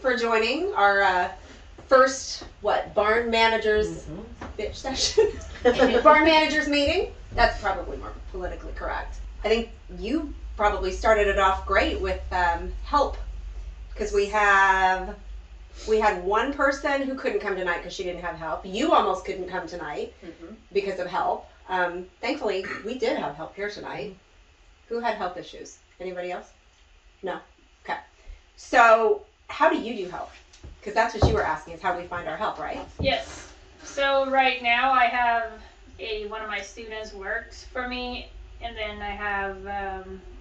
Christine, for joining our first, barn managers bitch session? Barn managers meeting? That's probably more politically correct. I think you probably started it off great with help, because we had one person who couldn't come tonight because she didn't have help. You almost couldn't come tonight because of help. Thankfully, we did have help here tonight. Who had health issues? Anybody else? No? Okay. So how do you do help? Because that's what you were asking, is how we find our help, right? Yes. So right now I have one of my students works for me, and then I have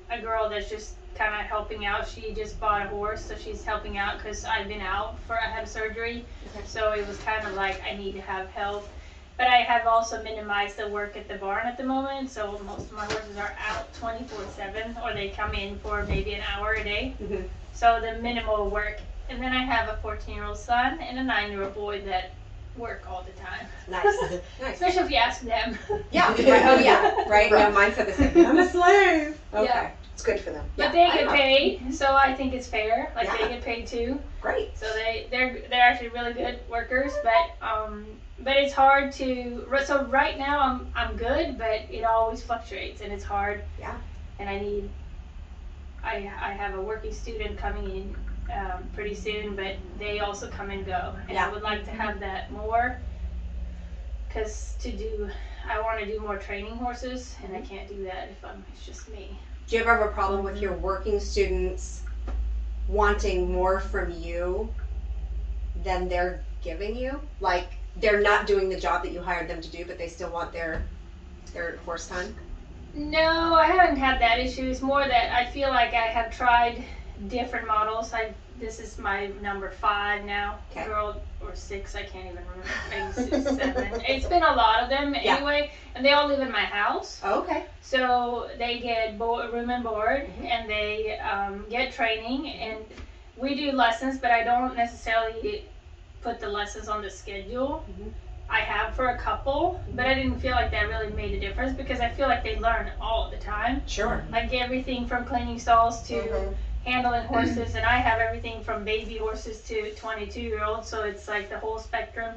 a girl that's just kind of helping out. She just bought a horse, so she's helping out because I've been out for I had surgery. Okay. So it was kind of like I need to have help. But I have also minimized the work at the barn at the moment, so most of my horses are out 24/7, or they come in for maybe an hour a day. Mm-hmm. So the minimal work. And then I have a 14-year-old son and a 9-year-old boy that work all the time. Nice. Nice. Especially if you ask them. Yeah. Right. Oh, yeah. Right? Right. No, mine said the same. I'm a slave. Okay. Yeah. It's good for them. But yeah, they get paid, so I think it's fair. Like, they get paid too. Great. So they're actually really good workers, but it's hard to, so right now I'm good, but it always fluctuates and it's hard. Yeah. And I have a working student coming in pretty soon, but they also come and go. And I would like to have that more, because I want to do more training horses, and I can't do that if it's just me. Do you ever have a problem with your working students wanting more from you than they're giving you? Like, they're not doing the job that you hired them to do, but they still want their horse time? No, I haven't had that issue. It's more that I feel like I have tried different models. This is my number 5 now, girl, or 6, I can't even remember. Maybe 6, 7. It's been a lot of them anyway, and they all live in my house. Oh, okay. So they get room and board, and they get training, and we do lessons, but I don't necessarily put the lessons on the schedule. I have for a couple, but I didn't feel like that really made a difference, because I feel like they learn all the time. Sure. Like everything from cleaning stalls to handling horses, and I have everything from baby horses to 22-year-olds, so it's like the whole spectrum.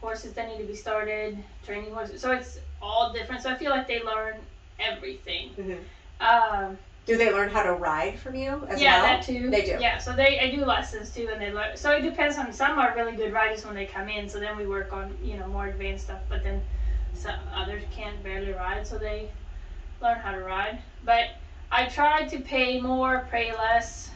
Horses that need to be started, training horses, so it's all different, so I feel like they learn everything. Do they learn how to ride from you as well? Yeah, that too. They do. Yeah, so I do lessons too, and they learn. So it depends on, some are really good riders when they come in, so then we work on, more advanced stuff, but then some others can't barely ride, so they learn how to ride. But I try to pay more, pray less,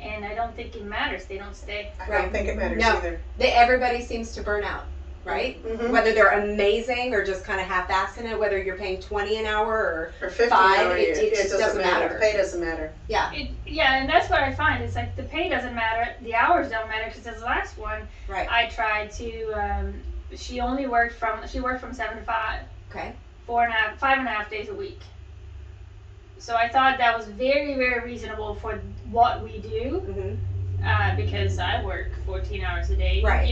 and I don't think it matters. They don't stay. I don't think it matters either. Everybody seems to burn out, right? Whether they're amazing or just kind of half-assed in it, whether you're paying $20 an hour or $5, it just doesn't matter. The pay doesn't matter. Yeah. Yeah, and that's what I find. It's like the pay doesn't matter, the hours don't matter, because this last one, I tried to, she only worked from 7 to 5. Okay. 5 and a half days a week. So I thought that was very, very reasonable for what we do, because I work 14 hours a day, like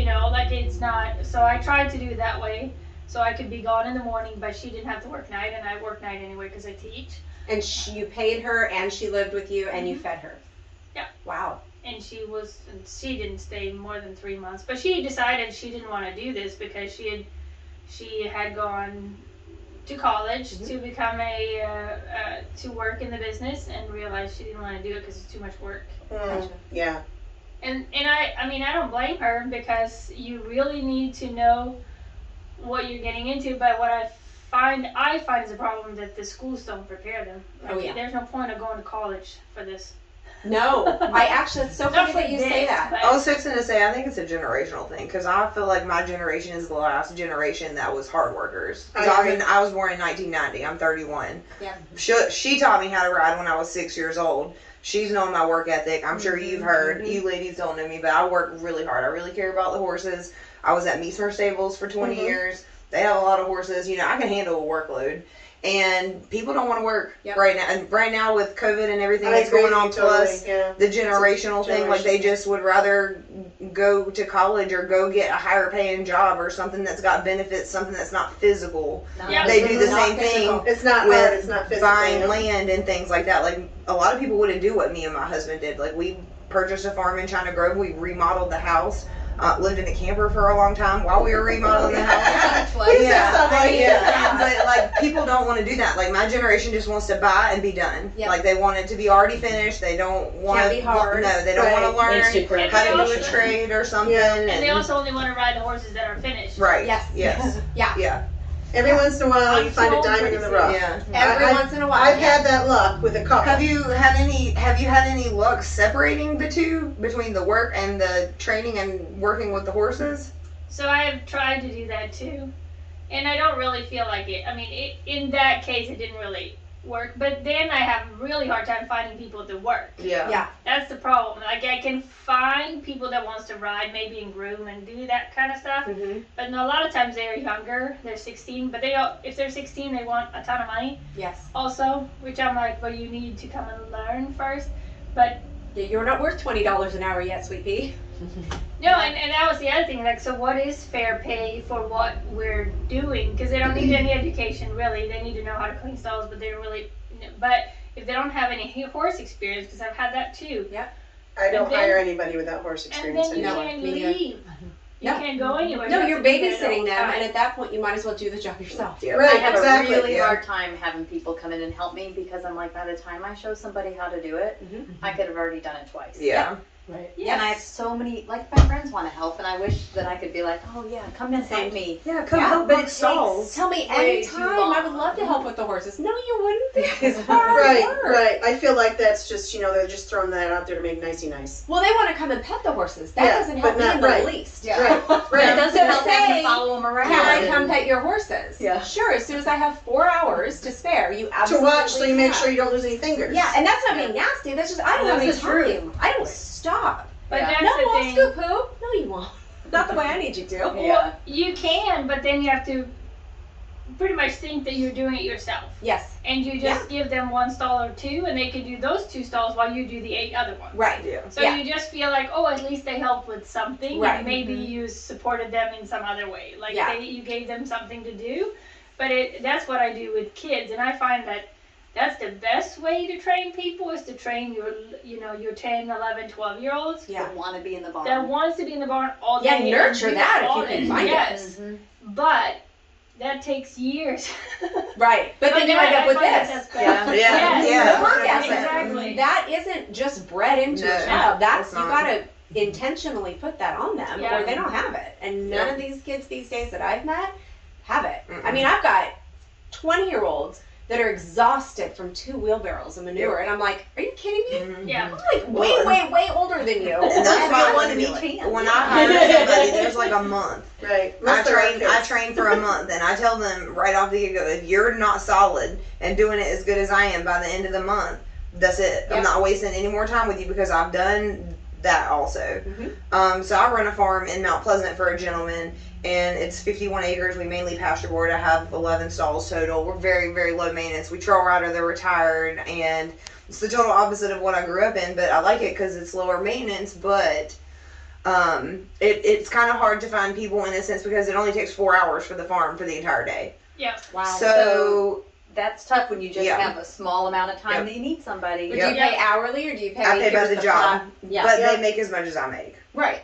it's not, so I tried to do it that way, so I could be gone in the morning, but she didn't have to work night, and I work night anyway, because I teach. And you paid her, and she lived with you, and you fed her? Yeah. Wow. And she didn't stay more than 3 months, but she decided she didn't want to do this, because she had gone to college to become to work in the business, and realized she didn't want to do it because it's too much work. Yeah. And I mean, I don't blame her, because you really need to know what you're getting into, but what I find is a problem that the schools don't prepare them. Like, there's no point of going to college for this. No, I actually, it's so funny that you say that. I was fixing to say, I think it's a generational thing, because I feel like my generation is the last generation that was hard workers. I was born in 1990. I'm 31. Yeah. She taught me how to ride when I was 6 years old. She's known my work ethic. I'm sure you've heard. You ladies don't know me, but I work really hard. I really care about the horses. I was at Meesmer Stables for 20 years. They have a lot of horses. I can handle a workload. And people don't want to work right now. And right now with COVID and everything that's going on, plus the generational thing, like they just would rather go to college or go get a higher paying job or something that's got benefits, something that's not physical. They do the same thing. It's not hard, it's not physical. Buying land and things like that. Like a lot of people wouldn't do what me and my husband did. Like we purchased a farm in China Grove. We remodeled the house. Lived in a camper for a long time while we were remodeling the house. But like, people don't want to do that. Like, my generation just wants to buy and be done. Yep. Like, they want it to be already finished. They don't want to be hard. No, they don't want to learn how to do a trade or something. Yeah. And they also only want to ride the horses that are finished. Right. Yes. Yes. Yeah. Yeah. Every once in a while, you find a diamond in the rough. Yeah. Every once in a while. I've had that luck with a couple. Have you had any luck separating the two, between the work and the training and working with the horses? So I have tried to do that too, and I don't really feel like it. I mean, in that case, it didn't really work. But then I have a really hard time finding people to work. Yeah. Yeah. That's the problem. Like, I can find people that wants to ride, maybe and groom and do that kind of stuff. Mm-hmm. But no, a lot of times they're younger. They're 16, but if they're 16, they want a ton of money. Yes. Also, which I'm like, well, you need to come and learn first. But you're not worth $20 an hour yet, sweet pea. No, and that was the other thing. Like, so what is fair pay for what we're doing? Because they don't need any education, really. They need to know how to clean stalls, but they really. But if they don't have any horse experience, because I've had that too. Yeah. I don't hire anybody without horse experience. And then you can't leave. You can't go anywhere. No, you're babysitting them, and at that point, you might as well do the job yourself. Yeah, right. I have a really hard time having people come in and help me, because I'm like, by the time I show somebody how to do it, I could have already done it twice. Yeah. Right. Yes. And I have so many, like, my friends want to help, and I wish that I could be like, oh yeah, come and help me. Yeah, come help with stalls. Tell me anytime. I would love to help with the horses. No, you wouldn't. It's hard work. Right. I feel like that's just, they're just throwing that out there to make nicey nice. Well, they want to come and pet the horses. That doesn't help me in the least. Yeah. Right. It doesn't help them to follow them around. Can I come pet your horses? Yeah. Sure. As soon as I have 4 hours to spare, you absolutely to watch, so you make sure you don't lose any fingers. Yeah, and that's not being nasty. That's just I don't want to hurt you. I don't. Stop. But that's the thing. No, I'll scoop poop. No, you won't. Not the way I need you to. Yeah. Well, you can, but then you have to pretty much think that you're doing it yourself. Yes. And you just give them one stall or two, and they can do those two stalls while you do the 8 other ones. Right. Yeah. So you just feel like, oh, at least they helped with something. Right. And maybe you supported them in some other way. Like you gave them something to do. But that's what I do with kids, and I find that that's the best way to train people, is to train your, your 10, 11, 12-year-olds. Yeah. That want to be in the barn. That wants to be in the barn all day. Yeah, nurture that if you can find it. Yes. Mm-hmm. But that takes years. Right. But then you end up with this. Yeah. Yeah. Yes. Exactly. That isn't just bred into a child. That's, you got to intentionally put that on them, or they don't have it. And none of these kids these days that I've met have it. Mm-mm. I mean, I've got 20-year-olds that are exhausted from 2 wheelbarrows of manure. And I'm like, are you kidding me? Mm-hmm. Yeah. I'm like way older than you. And that's why I want to be camp. When I hire somebody, there's like a month. Right. I train for a month, and I tell them right off the get-go, if you're not solid and doing it as good as I am by the end of the month, that's it. Yep. I'm not wasting any more time with you, because I've done that also. Mm-hmm. So I run a farm in Mount Pleasant for a gentleman, and it's 51 acres. We mainly pasture board. I have 11 stalls total. We're very, very low maintenance. We trail rider. They're retired, and it's the total opposite of what I grew up in, but I like it because it's lower maintenance, but it's kind of hard to find people in a sense, because it only takes 4 hours for the farm for the entire day. Yeah. Wow. So that's tough when you just have a small amount of time that you need somebody. But do you pay hourly, or do you pay? I pay by the job, but they make as much as I make. Right.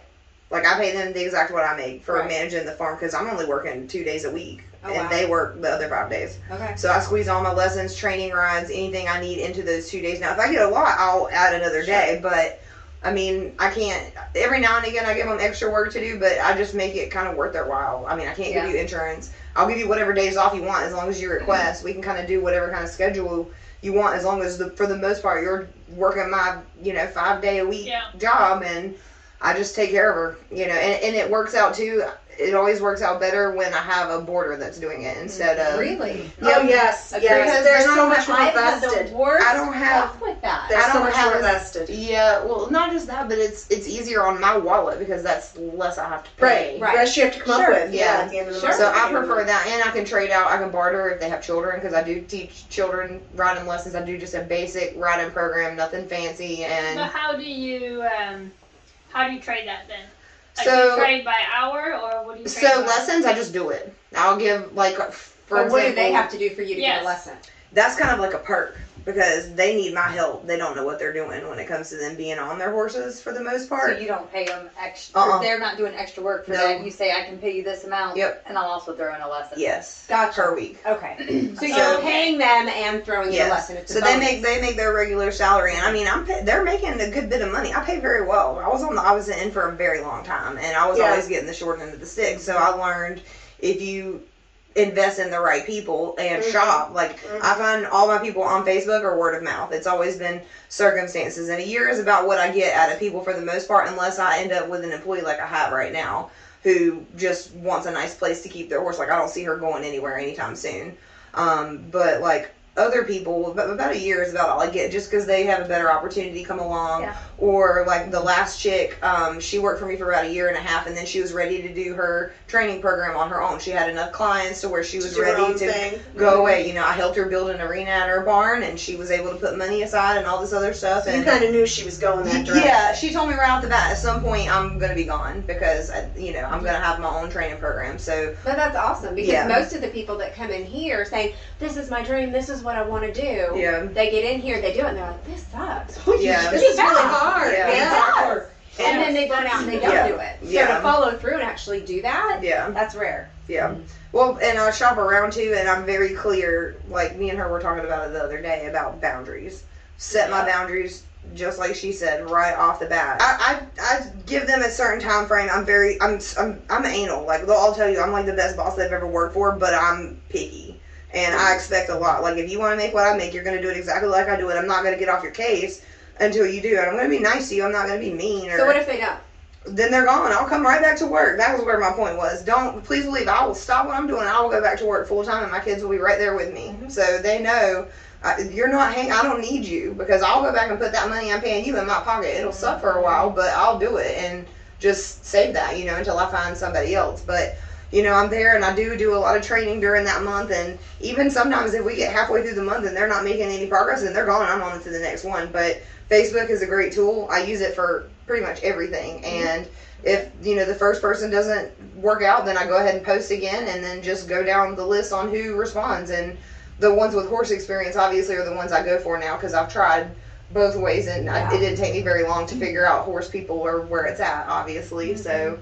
Like, I pay them the exact what I make for managing the farm, because I'm only working 2 days a week, and they work the other 5 days. Okay. So I squeeze all my lessons, training rides, anything I need into those 2 days. Now, if I get a lot, I'll add another day, but, I mean, I can't. Every now and again, I give them extra work to do, but I just make it kind of worth their while. I mean, I can't give you insurance. I'll give you whatever days off you want, as long as you request. We can kind of do whatever kind of schedule you want, as long as, for the most part, you're working my, 5-day-a-week job, and I just take care of her, and it works out too. It always works out better when I have a boarder that's doing it instead of. Really? Yeah, yes. Okay. Yeah, because there's so much more vested. I don't have with that. There's so much more vested. Yeah, well, not just that, but it's easier on my wallet, because that's less I have to pay. Right. Less you have to come up with. Yeah. At the end of the month. So I prefer that, and I can trade out. I can barter if they have children, because I do teach children riding lessons. I do just a basic riding program, nothing fancy. And. But how do you? How do you trade that then? Like, do you trade by hour, or what do you trade by? Lessons, I just do it. I'll give, like, for example. What do they have to do for you to get a lesson? That's kind of like a perk. because they need my help. They don't know what they're doing when it comes to them being on their horses for the most part. So you don't pay them extra. They're not doing extra work for that. You say, I can pay you this amount, and I'll also throw in a lesson. Yes. Gotcha. Per week. Okay. So you're paying them and throwing in a lesson. It's a bonus. they make their regular salary, and I mean, they're making a good bit of money. I pay very well. I was in for a very long time, and I was always getting the short end of the stick. So I learned if you invest in the right people and shop. Like, I find all my people on Facebook are word of mouth. It's always been circumstances. And a year is about what I get out of people for the most part, unless I end up with an employee like I have right now who just wants a nice place to keep their horse. Like, I don't see her going anywhere anytime soon. But, like, other people, about a year is about all I get, just because they have a better opportunity come along. Yeah. Or, like, the last chick, she worked for me for about a year and a half, and then she was ready to do her training program on her own. She had enough clients to where she was ready to go away. You know, I helped her build an arena at her barn, and she was able to put money aside and all this other stuff. So, and you kind of knew she was going that direction. Yeah, she told me right off the bat, at some point, I'm going to be gone, because, you know, I'm going to have my own training program. So, but that's awesome, because most of the people that come in here say, this is my dream, this is what I want to do. Yeah. They get in here, they do it, and they're like, this sucks. Yeah. This is really hard. Yeah. It sucks. And then they burn out and they don't do it. So to follow through and actually do that, that's rare. Yeah. Well, and I shop around too, and I'm very clear, like me and her were talking about it the other day, about boundaries. Set my boundaries, just like she said, right off the bat. I give them a certain time frame. I'm anal. Like, I'll tell you, I'm like the best boss they've ever worked for, but I'm picky. And I expect a lot. Like, if you want to make what I make, you're going to do it exactly like I do it. I'm not going to get off your case until you do. And I'm going to be nice to you. I'm not going to be mean. Or, so what if they don't? Then they're gone. I'll come right back to work. That was where my point was. Please believe, I will stop what I'm doing. I will go back to work full time, and my kids will be right there with me. So they know, I don't need you, because I'll go back and put that money I'm paying you in my pocket. It'll suck for a while, but I'll do it and just save that, you know, until I find somebody else. But you know, I'm there, and I do a lot of training during that month, and even sometimes if we get halfway through the month and they're not making any progress, then they're gone. I'm on to the next one. But Facebook is a great tool. I use it for pretty much everything. And if, you know, the first person doesn't work out, then I go ahead and post again, and then just go down the list on who responds. And the ones with horse experience, obviously, are the ones I go for now, because I've tried both ways, and it didn't take me very long to figure out horse people or where it's at, obviously. So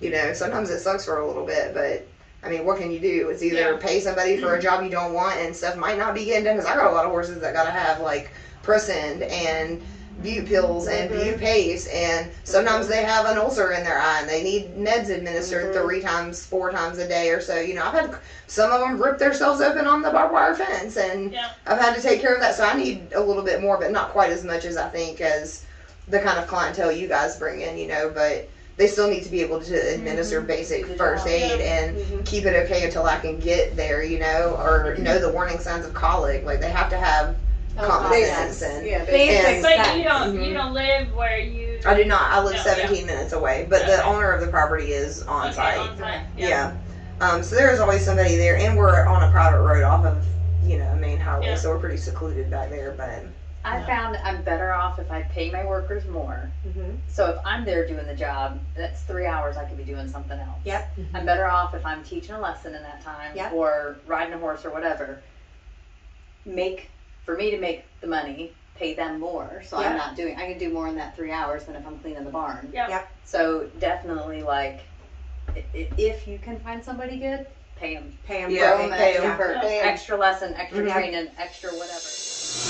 you know, sometimes it sucks for a little bit, but I mean, what can you do? It's either pay somebody for a job you don't want, and stuff might not be getting done, because I got a lot of horses that gotta have like Pre-Send and Bute pills and Bute pace, and sometimes they have an ulcer in their eye and they need meds administered 3 times, 4 times a day or so. You know, I've had some of them rip themselves open on the barbed wire fence, and I've had to take care of that. So I need a little bit more, but not quite as much as I think as the kind of clientele you guys bring in, you know, but they still need to be able to administer basic first aid and keep it okay until I can get there, you know, or know the warning signs of colic. Like, they have to have confidence. But you don't live where you... I do not. I live 17 minutes away, but the owner of the property is on site. So there is always somebody there, and we're on a private road off of, you know, a main highway, so we're pretty secluded back there, but... I found I'm better off if I pay my workers more. So if I'm there doing the job, that's 3 hours I could be doing something else. I'm better off if I'm teaching a lesson in that time or riding a horse or whatever. For me to make the money, pay them more. So I can do more in that 3 hours than if I'm cleaning the barn. So definitely, like, if you can find somebody good, pay them. Pay them for extra lesson, extra training, extra whatever.